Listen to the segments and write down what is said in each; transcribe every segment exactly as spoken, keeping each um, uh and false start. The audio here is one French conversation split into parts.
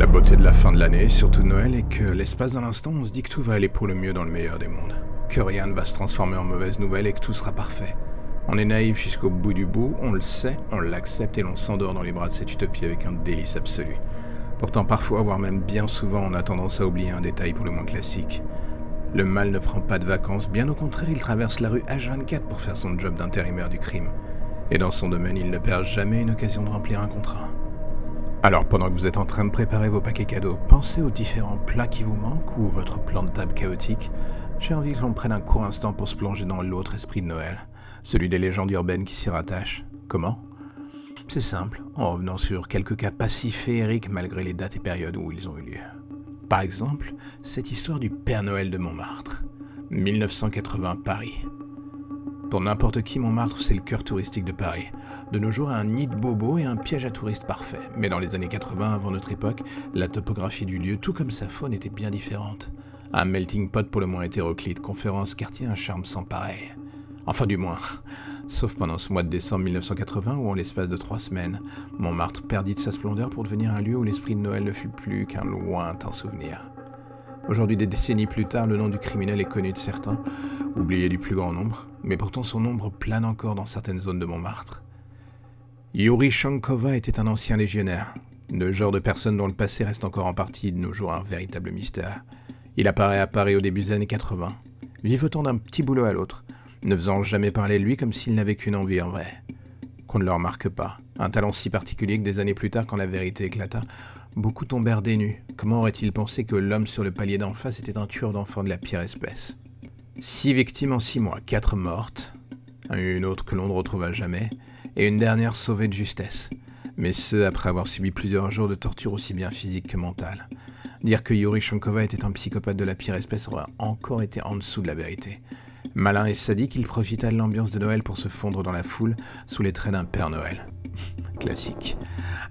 La beauté de la fin de l'année, surtout de Noël, est que l'espace d'un instant, on se dit que tout va aller pour le mieux dans le meilleur des mondes. Que rien ne va se transformer en mauvaise nouvelle et que tout sera parfait. On est naïf jusqu'au bout du bout, on le sait, on l'accepte et l'on s'endort dans les bras de cette utopie avec un délice absolu. Pourtant parfois, voire même bien souvent, on a tendance à oublier un détail pour le moins classique. Le mal ne prend pas de vacances, bien au contraire, il traverse la rue H vingt-quatre pour faire son job d'intérimaire du crime. Et dans son domaine, il ne perd jamais une occasion de remplir un contrat. Alors pendant que vous êtes en train de préparer vos paquets cadeaux, pensez aux différents plats qui vous manquent ou votre plan de table chaotique. J'ai envie que l'on prenne un court instant pour se plonger dans l'autre esprit de Noël, celui des légendes urbaines qui s'y rattachent. Comment ? C'est simple, en revenant sur quelques cas pas si féeriques malgré les dates et périodes où ils ont eu lieu. Par exemple, cette histoire du Père Noël de Montmartre, mille neuf cent quatre-vingts Paris. Pour n'importe qui, Montmartre, c'est le cœur touristique de Paris. De nos jours, un nid de bobos et un piège à touristes parfait. Mais dans les années quatre-vingts, avant notre époque, la topographie du lieu, tout comme sa faune, était bien différente. Un melting pot pour le moins hétéroclite, conférence, quartier, un charme sans pareil. Enfin du moins, sauf pendant ce mois de décembre mille neuf cent quatre-vingts où en l'espace de trois semaines, Montmartre perdit de sa splendeur pour devenir un lieu où l'esprit de Noël ne fut plus qu'un lointain souvenir. Aujourd'hui, des décennies plus tard, le nom du criminel est connu de certains, oublié du plus grand nombre, mais pourtant son ombre plane encore dans certaines zones de Montmartre. Yuri Ilyakinshankova était un ancien légionnaire, le genre de personne dont le passé reste encore en partie de nos jours un véritable mystère. Il apparaît à Paris au début des années quatre-vingts, vivotant d'un petit boulot à l'autre, ne faisant jamais parler de lui comme s'il n'avait qu'une envie en vrai. Qu'on ne le remarque pas, un talent si particulier que des années plus tard, quand la vérité éclata, beaucoup tombèrent des nues. Comment aurait-il pensé que l'homme sur le palier d'en face était un tueur d'enfants de la pire espèce ? Six victimes en six mois, quatre mortes, une autre que l'on ne retrouva jamais, et une dernière sauvée de justesse. Mais ce, après avoir subi plusieurs jours de torture aussi bien physique que mentale. Dire que Yuri Ilyakinshankova était un psychopathe de la pire espèce aurait encore été en dessous de la vérité. Malin et sadique, il profita de l'ambiance de Noël pour se fondre dans la foule sous les traits d'un Père Noël. Classique.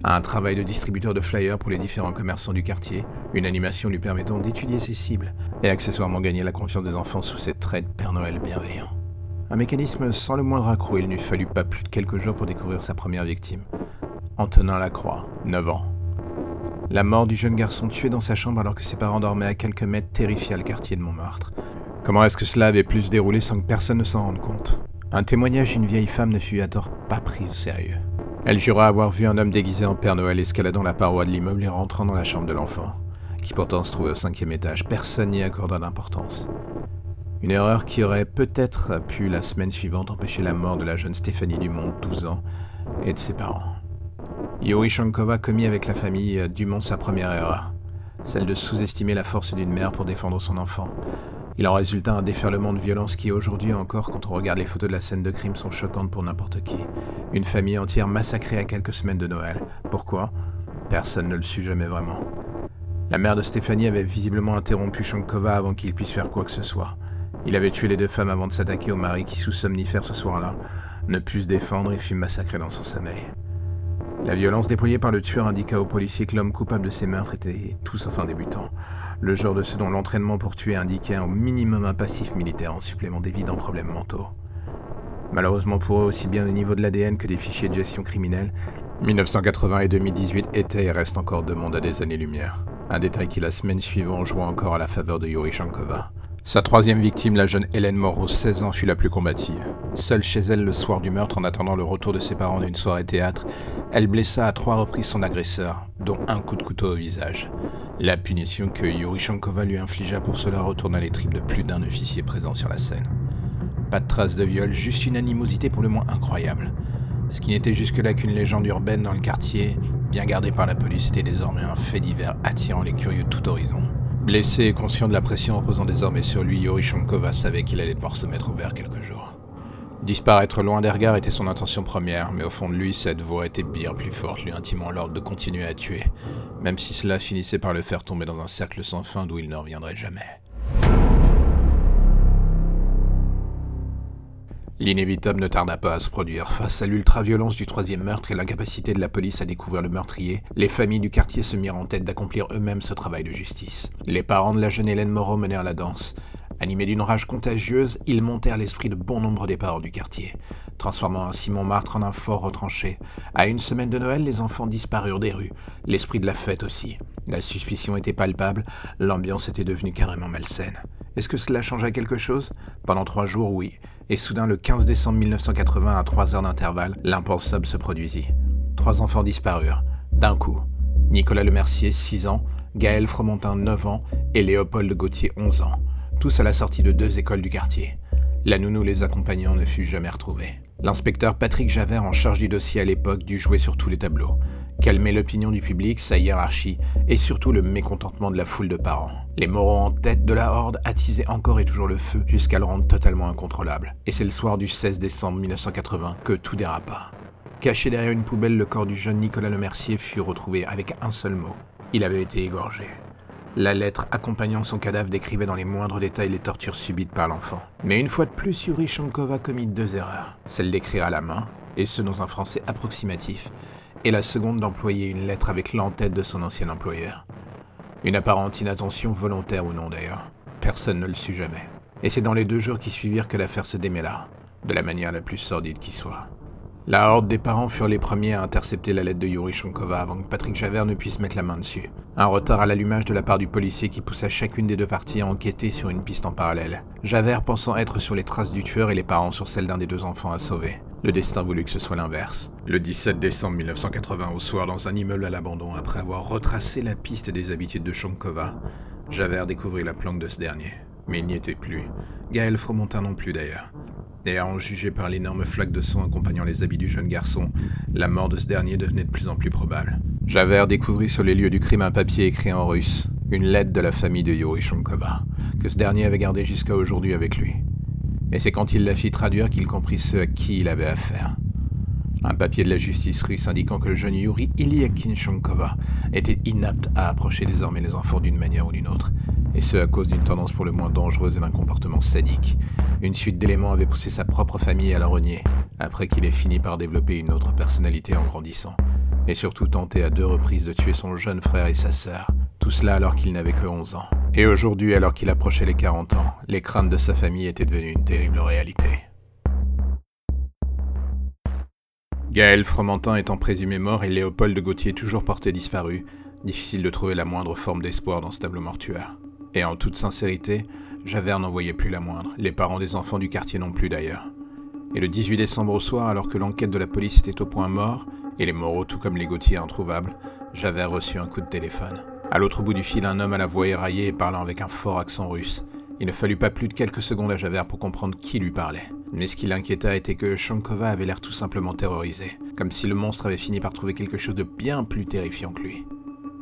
Un travail de distributeur de flyers pour les différents commerçants du quartier, une animation lui permettant d'étudier ses cibles, et accessoirement gagner la confiance des enfants sous ses traits de Père Noël bienveillant. Un mécanisme sans le moindre accroc, il n'eût fallu pas plus de quelques jours pour découvrir sa première victime. Antonin Lacroix, neuf ans. La mort du jeune garçon tué dans sa chambre alors que ses parents dormaient à quelques mètres terrifia le quartier de Montmartre. Comment est-ce que cela avait pu se dérouler sans que personne ne s'en rende compte ? Un témoignage d'une vieille femme ne fut à tort pas pris au sérieux. Elle jura avoir vu un homme déguisé en Père Noël escaladant la paroi de l'immeuble et rentrant dans la chambre de l'enfant, qui pourtant se trouvait au cinquième étage. Personne n'y accorda d'importance. Une erreur qui aurait peut-être pu, la semaine suivante, empêcher la mort de la jeune Stéphanie Dumont, douze ans, et de ses parents. Yuri Ilyakinshankova commit avec la famille Dumont sa première erreur, celle de sous-estimer la force d'une mère pour défendre son enfant. Il en résulta un déferlement de violence qui, aujourd'hui encore, quand on regarde les photos de la scène de crime, sont choquantes pour n'importe qui. Une famille entière massacrée à quelques semaines de Noël. Pourquoi ? Personne ne le sut jamais vraiment. La mère de Stéphanie avait visiblement interrompu Ilyakinshankova avant qu'il puisse faire quoi que ce soit. Il avait tué les deux femmes avant de s'attaquer au mari qui, sous somnifère ce soir-là, ne put se défendre et fut massacré dans son sommeil. La violence déployée par le tueur indiqua aux policiers que l'homme coupable de ces meurtres était tout sauf un débutant, le genre de ceux dont l'entraînement pour tuer indiquait au minimum un passif militaire en supplément d'évidents problèmes mentaux. Malheureusement pour eux, aussi bien au niveau de l'A D N que des fichiers de gestion criminelle, mille neuf cent quatre-vingts et deux mille dix-huit étaient et restent encore deux mondes à des années-lumière. Un détail qui la semaine suivante joua encore à la faveur de Yuri Ilyakinshankova. Sa troisième victime, la jeune Hélène Moreau, seize ans, fut la plus combative. Seule chez elle le soir du meurtre en attendant le retour de ses parents d'une soirée théâtre, elle blessa à trois reprises son agresseur, dont un coup de couteau au visage. La punition que Yuri Ilyakinshankova lui infligea pour cela retourna les tripes de plus d'un officier présent sur la scène. Pas de traces de viol, juste une animosité pour le moins incroyable. Ce qui n'était jusque-là qu'une légende urbaine dans le quartier, bien gardée par la police, était désormais un fait divers attirant les curieux de tout horizon. Blessé et conscient de la pression reposant désormais sur lui, Yuri Ilyakinshankova savait qu'il allait devoir se mettre au vert quelques jours. Disparaître loin des regards était son intention première, mais au fond de lui, cette voix était bien plus forte, lui intimant l'ordre de continuer à tuer, même si cela finissait par le faire tomber dans un cercle sans fin d'où il ne reviendrait jamais. L'inévitable ne tarda pas à se produire. Face à l'ultra-violence du troisième meurtre et l'incapacité de la police à découvrir le meurtrier, les familles du quartier se mirent en tête d'accomplir eux-mêmes ce travail de justice. Les parents de la jeune Hélène Moreau menèrent la danse. Animés d'une rage contagieuse, ils montèrent l'esprit de bon nombre des parents du quartier, transformant ainsi Montmartre en un fort retranché. À une semaine de Noël, les enfants disparurent des rues, l'esprit de la fête aussi. La suspicion était palpable, l'ambiance était devenue carrément malsaine. Est-ce que cela changea quelque chose ? Pendant trois jours, oui. Et soudain, le quinze décembre mille neuf cent quatre-vingts, à trois heures d'intervalle, l'impensable se produisit. Trois enfants disparurent, d'un coup. Nicolas Lemercier, six ans, Gaël Fromentin, neuf ans, et Léopold Gauthier, onze ans. Tous à la sortie de deux écoles du quartier. La nounou les accompagnant ne fut jamais retrouvée. L'inspecteur Patrick Javert, en charge du dossier à l'époque, dut jouer sur tous les tableaux. Calmer l'opinion du public, sa hiérarchie, et surtout le mécontentement de la foule de parents. Les Moreau en tête de la horde attisaient encore et toujours le feu jusqu'à le rendre totalement incontrôlable. Et c'est le soir du seize décembre mille neuf cent quatre-vingts que tout dérapa. Caché derrière une poubelle, le corps du jeune Nicolas Lemercier fut retrouvé avec un seul mot. Il avait été égorgé. La lettre accompagnant son cadavre décrivait dans les moindres détails les tortures subites par l'enfant. Mais une fois de plus, Yuri Ilyakinshankova commit deux erreurs. Celle d'écrire à la main, et ce dans un français approximatif, et la seconde d'employer une lettre avec l'entête de son ancien employeur. Une apparente inattention, volontaire ou non d'ailleurs. Personne ne le sut jamais. Et c'est dans les deux jours qui suivirent que l'affaire se démêla, de la manière la plus sordide qui soit. La horde des parents furent les premiers à intercepter la lettre de Yuri Ilyakinshankova avant que Patrick Javert ne puisse mettre la main dessus. Un retard à l'allumage de la part du policier qui poussa chacune des deux parties à enquêter sur une piste en parallèle. Javert pensant être sur les traces du tueur et les parents sur celles d'un des deux enfants à sauver. Le destin voulut que ce soit l'inverse. Le dix-sept décembre mille neuf cent quatre-vingts, au soir, dans un immeuble à l'abandon, après avoir retracé la piste des habitudes de Ilyakinshankova, Javert découvrit la planque de ce dernier. Mais il n'y était plus. Gaël Fromentin non plus d'ailleurs. Et à en juger par l'énorme flaque de sang accompagnant les habits du jeune garçon, la mort de ce dernier devenait de plus en plus probable. Javert découvrit sur les lieux du crime un papier écrit en russe, une lettre de la famille de Yuri Ilyakinshankova, que ce dernier avait gardée jusqu'à aujourd'hui avec lui. Et c'est quand il la fit traduire qu'il comprit ce à qui il avait affaire. Un papier de la justice russe indiquant que le jeune Yuri Ilyakinshankova était inapte à approcher désormais les enfants d'une manière ou d'une autre, et ce à cause d'une tendance pour le moins dangereuse et d'un comportement sadique. Une suite d'éléments avait poussé sa propre famille à la renier, après qu'il ait fini par développer une autre personnalité en grandissant, et surtout tenté à deux reprises de tuer son jeune frère et sa sœur, tout cela alors qu'il n'avait que onze ans. Et aujourd'hui, alors qu'il approchait les quarante ans, les craintes de sa famille étaient devenues une terrible réalité. Gaël Fromentin étant présumé mort et Léopold Gauthier toujours porté disparu, difficile de trouver la moindre forme d'espoir dans ce tableau mortuaire. Et en toute sincérité, Javert n'en voyait plus la moindre, les parents des enfants du quartier non plus d'ailleurs. Et le dix-huit décembre au soir, alors que l'enquête de la police était au point mort, et les Moreau tout comme les Gauthier introuvables, Javert reçut un coup de téléphone. À l'autre bout du fil, un homme à la voix éraillée et parlant avec un fort accent russe. Il ne fallut pas plus de quelques secondes à Javert pour comprendre qui lui parlait. Mais ce qui l'inquiéta était que Ilyakinshankova avait l'air tout simplement terrorisée, comme si le monstre avait fini par trouver quelque chose de bien plus terrifiant que lui.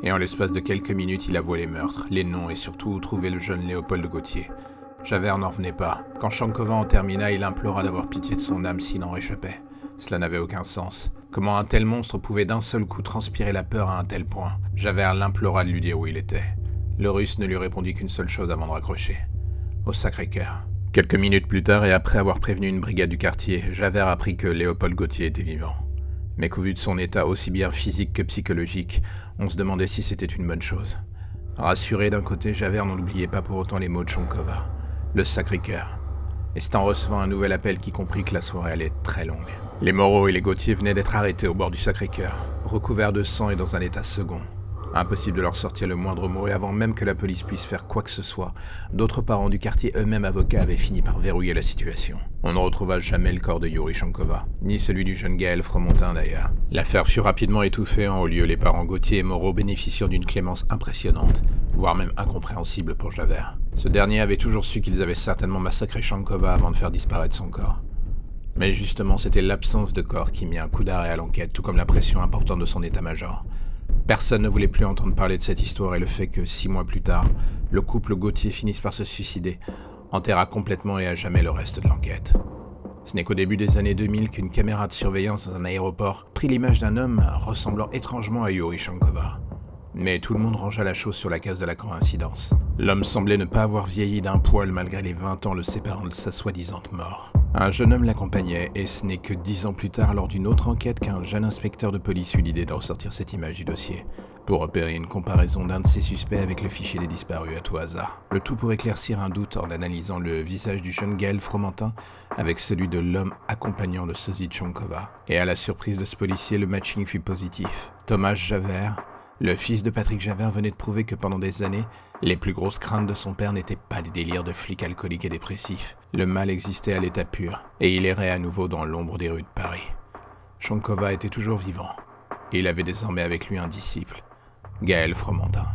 Et en l'espace de quelques minutes, il avoua les meurtres, les noms et surtout où trouver le jeune Léopold Gauthier. Javert n'en revenait pas. Quand Ilyakinshankova en termina, il implora d'avoir pitié de son âme s'il en réchappait. Cela n'avait aucun sens. Comment un tel monstre pouvait d'un seul coup transpirer la peur à un tel point ? Javert l'implora de lui dire où il était. Le Russe ne lui répondit qu'une seule chose avant de raccrocher. Au Sacré-Cœur. Quelques minutes plus tard, et après avoir prévenu une brigade du quartier, Javert apprit que Léopold Gauthier était vivant. Mais qu'au vu de son état aussi bien physique que psychologique, on se demandait si c'était une bonne chose. Rassuré d'un côté, Javert n'oubliait pas pour autant les mots de Ilyakinshankova. Le Sacré-Cœur. Et c'est en recevant un nouvel appel qu'il comprit que la soirée allait être très longue. Les Moreau et les Gauthier venaient d'être arrêtés au bord du Sacré-Cœur, recouverts de sang et dans un état second. Impossible de leur sortir le moindre mot et avant même que la police puisse faire quoi que ce soit, d'autres parents du quartier eux-mêmes avocats avaient fini par verrouiller la situation. On ne retrouva jamais le corps de Yuri Ilyakinshankova, ni celui du jeune Gaël Fromentin d'ailleurs. L'affaire fut rapidement étouffée en haut lieu les parents Gauthier et Moreau bénéficiant d'une clémence impressionnante, voire même incompréhensible pour Javert. Ce dernier avait toujours su qu'ils avaient certainement massacré Ilyakinshankova avant de faire disparaître son corps. Mais justement, c'était l'absence de corps qui mit un coup d'arrêt à l'enquête, tout comme la pression importante de son état-major. Personne ne voulait plus entendre parler de cette histoire et le fait que, six mois plus tard, le couple Gauthier finisse par se suicider, enterra complètement et à jamais le reste de l'enquête. Ce n'est qu'au début des années deux mille qu'une caméra de surveillance dans un aéroport prit l'image d'un homme ressemblant étrangement à Yuri Ilyakinshankova. Mais tout le monde rangea la chose sur la case de la coïncidence. L'homme semblait ne pas avoir vieilli d'un poil malgré les vingt ans le séparant de sa soi-disante mort. Un jeune homme l'accompagnait, et ce n'est que dix ans plus tard, lors d'une autre enquête, qu'un jeune inspecteur de police eut l'idée de ressortir cette image du dossier, pour opérer une comparaison d'un de ses suspects avec le fichier des disparus à tout hasard. Le tout pour éclaircir un doute en analysant le visage du jeune Gaël Fromentin avec celui de l'homme accompagnant le sosie de Ilyakinshankova. Et à la surprise de ce policier, le matching fut positif. Thomas Javert, Le fils de Patrick Javert venait de prouver que pendant des années, les plus grosses craintes de son père n'étaient pas des délires de flics alcooliques et dépressifs. Le mal existait à l'état pur, et il errait à nouveau dans l'ombre des rues de Paris. Shankova était toujours vivant, et il avait désormais avec lui un disciple, Gaël Fromentin.